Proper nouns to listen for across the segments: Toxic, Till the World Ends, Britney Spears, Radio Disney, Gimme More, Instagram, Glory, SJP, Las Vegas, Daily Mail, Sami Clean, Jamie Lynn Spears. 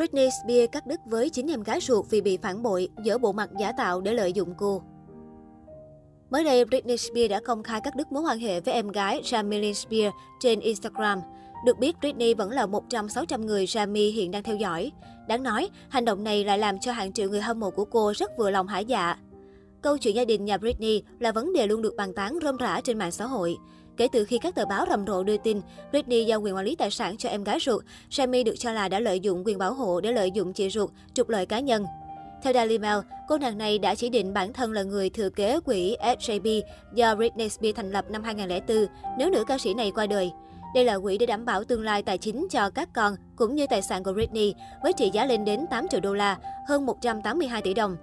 Britney Spears cắt đứt với 9 em gái ruột vì bị phản bội, dỡ bộ mặt giả tạo để lợi dụng cô. Mới đây, Britney Spears đã công khai cắt đứt mối quan hệ với em gái Jamie Lynn Spears trên Instagram. Được biết, Britney vẫn là một trong 600 người Jamie hiện đang theo dõi. Đáng nói, hành động này lại làm cho hàng triệu người hâm mộ của cô rất vừa lòng hả dạ. Câu chuyện gia đình nhà Britney là vấn đề luôn được bàn tán rôm rả trên mạng xã hội. Kể từ khi các tờ báo rầm rộ đưa tin Britney giao quyền quản lý tài sản cho em gái ruột, Sami được cho là đã lợi dụng quyền bảo hộ để lợi dụng chị ruột, trục lợi cá nhân. Theo Daily Mail, cô nàng này đã chỉ định bản thân là người thừa kế quỹ SJP do Britney Spears thành lập năm 2004 nếu nữ ca sĩ này qua đời. Đây là quỹ để đảm bảo tương lai tài chính cho các con cũng như tài sản của Britney với trị giá lên đến 8 triệu đô la, hơn 182 tỷ đồng.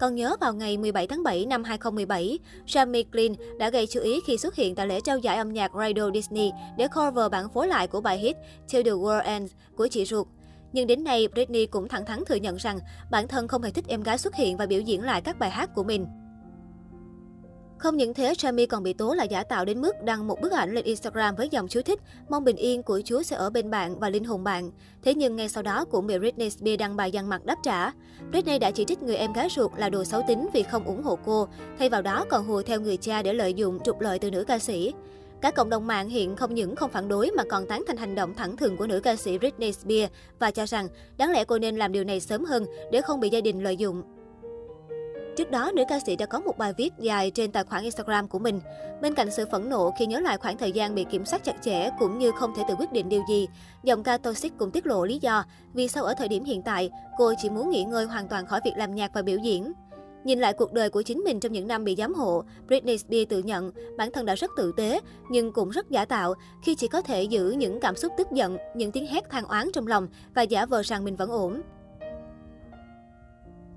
Còn nhớ vào ngày 17 tháng 7 năm 2017, Sami Clean đã gây chú ý khi xuất hiện tại lễ trao giải âm nhạc Radio Disney để cover bản phối lại của bài hit Till the World Ends của chị ruột. Nhưng đến nay, Britney cũng thẳng thắn thừa nhận rằng bản thân không hề thích em gái xuất hiện và biểu diễn lại các bài hát của mình. Không những thế, Sami còn bị tố là giả tạo đến mức đăng một bức ảnh lên Instagram với dòng chú thích "Mong bình yên của Chúa sẽ ở bên bạn và linh hồn bạn". Thế nhưng ngay sau đó cũng bị Britney Spears đăng bài dằn mặt đáp trả. Britney đã chỉ trích người em gái ruột là đồ xấu tính vì không ủng hộ cô, thay vào đó còn hùa theo người cha để lợi dụng trục lợi từ nữ ca sĩ. Cả cộng đồng mạng hiện không những không phản đối mà còn tán thành hành động thẳng thừng của nữ ca sĩ Britney Spears và cho rằng đáng lẽ cô nên làm điều này sớm hơn để không bị gia đình lợi dụng. Trước đó, nữ ca sĩ đã có một bài viết dài trên tài khoản Instagram của mình. Bên cạnh sự phẫn nộ khi nhớ lại khoảng thời gian bị kiểm soát chặt chẽ cũng như không thể tự quyết định điều gì, giọng ca Toxic cũng tiết lộ lý do vì sao ở thời điểm hiện tại, cô chỉ muốn nghỉ ngơi hoàn toàn khỏi việc làm nhạc và biểu diễn. Nhìn lại cuộc đời của chính mình trong những năm bị giám hộ, Britney Spears tự nhận bản thân đã rất tử tế nhưng cũng rất giả tạo khi chỉ có thể giữ những cảm xúc tức giận, những tiếng hét than oán trong lòng và giả vờ rằng mình vẫn ổn.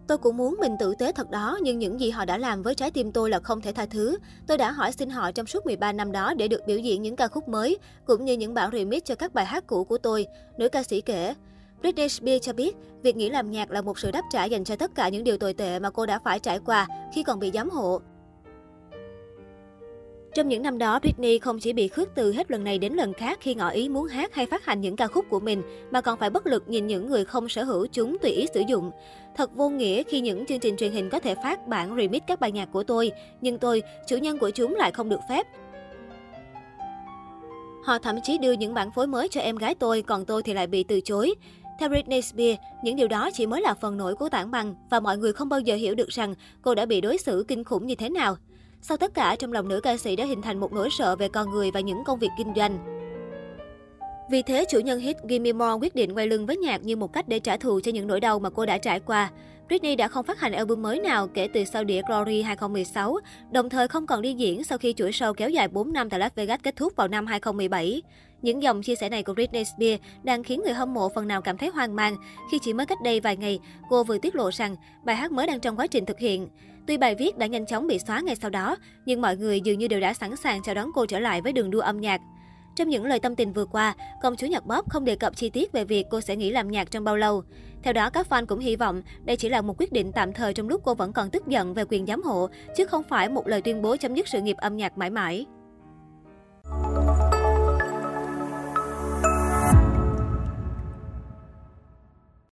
Tôi cũng muốn mình tử tế thật đó, nhưng những gì họ đã làm với trái tim tôi là không thể tha thứ. Tôi đã hỏi xin họ trong suốt 13 năm đó để được biểu diễn những ca khúc mới, cũng như những bản remix cho các bài hát cũ của tôi, nữ ca sĩ kể. Britney Spears cho biết, việc nghỉ làm nhạc là một sự đáp trả dành cho tất cả những điều tồi tệ mà cô đã phải trải qua khi còn bị giám hộ. Trong những năm đó, Britney không chỉ bị khước từ hết lần này đến lần khác khi ngỏ ý muốn hát hay phát hành những ca khúc của mình, mà còn phải bất lực nhìn những người không sở hữu chúng tùy ý sử dụng. Thật vô nghĩa khi những chương trình truyền hình có thể phát bản remix các bài nhạc của tôi, nhưng tôi, chủ nhân của chúng lại không được phép. Họ thậm chí đưa những bản phối mới cho em gái tôi, còn tôi thì lại bị từ chối. Theo Britney Spears, những điều đó chỉ mới là phần nổi của tảng băng và mọi người không bao giờ hiểu được rằng cô đã bị đối xử kinh khủng như thế nào. Sau tất cả, trong lòng nữ ca sĩ đã hình thành một nỗi sợ về con người và những công việc kinh doanh. Vì thế, chủ nhân hit Gimme More quyết định quay lưng với nhạc như một cách để trả thù cho những nỗi đau mà cô đã trải qua. Britney đã không phát hành album mới nào kể từ sau đĩa Glory 2016, đồng thời không còn đi diễn sau khi chuỗi show kéo dài 4 năm tại Las Vegas kết thúc vào năm 2017. Những dòng chia sẻ này của Britney Spears đang khiến người hâm mộ phần nào cảm thấy hoang mang khi chỉ mới cách đây vài ngày, cô vừa tiết lộ rằng bài hát mới đang trong quá trình thực hiện. Tuy bài viết đã nhanh chóng bị xóa ngay sau đó, nhưng mọi người dường như đều đã sẵn sàng chào đón cô trở lại với đường đua âm nhạc. Trong những lời tâm tình vừa qua, công chúa nhạc pop không đề cập chi tiết về việc cô sẽ nghỉ làm nhạc trong bao lâu. Theo đó, các fan cũng hy vọng đây chỉ là một quyết định tạm thời trong lúc cô vẫn còn tức giận về quyền giám hộ, chứ không phải một lời tuyên bố chấm dứt sự nghiệp âm nhạc mãi mãi.